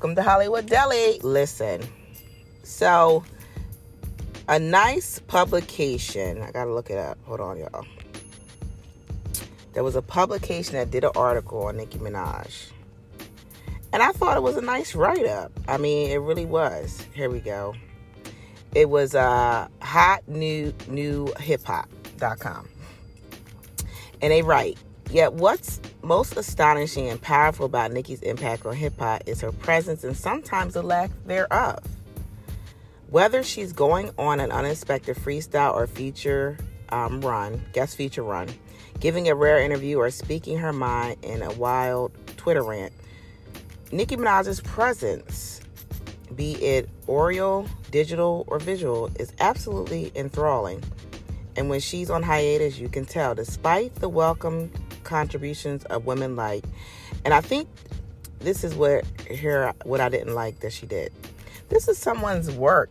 Welcome to Hollywood Deli. Listen, so a nice publication. I got to look it up. Hold on, y'all. There was a publication that did an article on Nicki Minaj. And I thought it was a nice write-up. I mean, it really was. Here we go. It was Hot New Hip Hop.com. And they write, yet what's most astonishing and powerful about Nicki's impact on hip hop is her presence and sometimes the lack thereof. Whether she's going on an unexpected freestyle or guest feature run, giving a rare interview, or speaking her mind in a wild Twitter rant, Nicki Minaj's presence, be it audio, digital, or visual, is absolutely enthralling. And when she's on hiatus, you can tell, despite the welcome contributions of women like, and I think this is what I didn't like that she did. This is someone's work.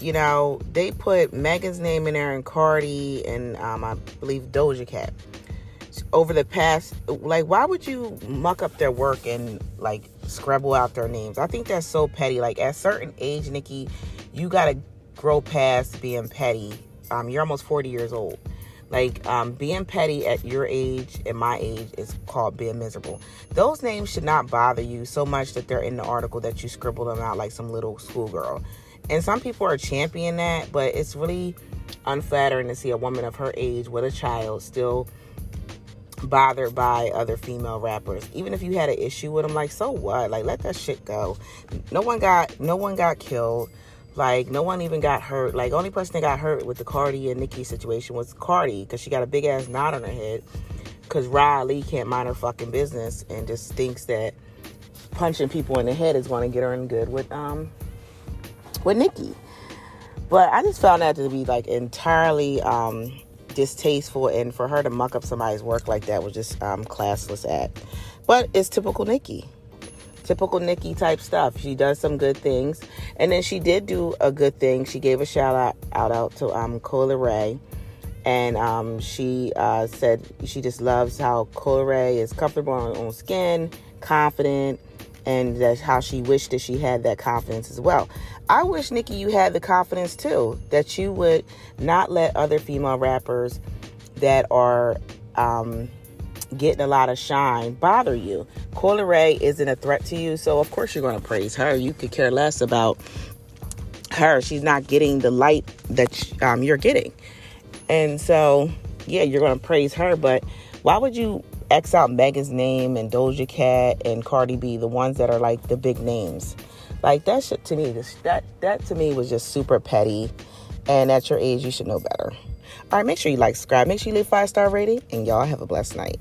You know, they put Megan's name in there and Cardi and I believe Doja Cat. Over the past, like, why would you muck up their work and like scribble out their names? I think that's so petty. Like, at a certain age, Nicki, you gotta grow past being petty. You're almost 40 years old. Like, being petty at your age and my age is called being miserable. Those names should not bother you so much that they're in the article that you scribble them out like some little schoolgirl. And some people are championing that, but it's really unflattering to see a woman of her age with a child still bothered by other female rappers. Even if you had an issue with them, like, so what? Like, let that shit go. No one got killed. Like, no one even got hurt. Like, only person that got hurt with the Cardi and Nicki situation was Cardi, because she got a big ass knot on her head because Riley can't mind her fucking business and just thinks that punching people in the head is going to get her in good with Nicki. But I just found that to be like entirely distasteful, and for her to muck up somebody's work like that was just classless act. But it's typical Nicki. Typical Nicki type stuff. She does some good things. And then she did do a good thing. She gave a shout out to Coi Leray. And she said she just loves how Coi Leray is comfortable on her own skin, confident, and that's how she wished that she had that confidence as well. I wish, Nicki, you had the confidence too, that you would not let other female rappers that are getting a lot of shine bother you. Coi Leray isn't a threat to you, so of course you're going to praise her. You could care less about her. She's not getting the light that you're getting, and so yeah, you're going to praise her. But why would you X out Megan's name and Doja Cat and Cardi B, the ones that are like the big names? Like, that shit to me, that to me was just super petty. And at your age, you should know better. All right, make sure you like, subscribe, make sure you leave 5-star rating, and y'all have a blessed night.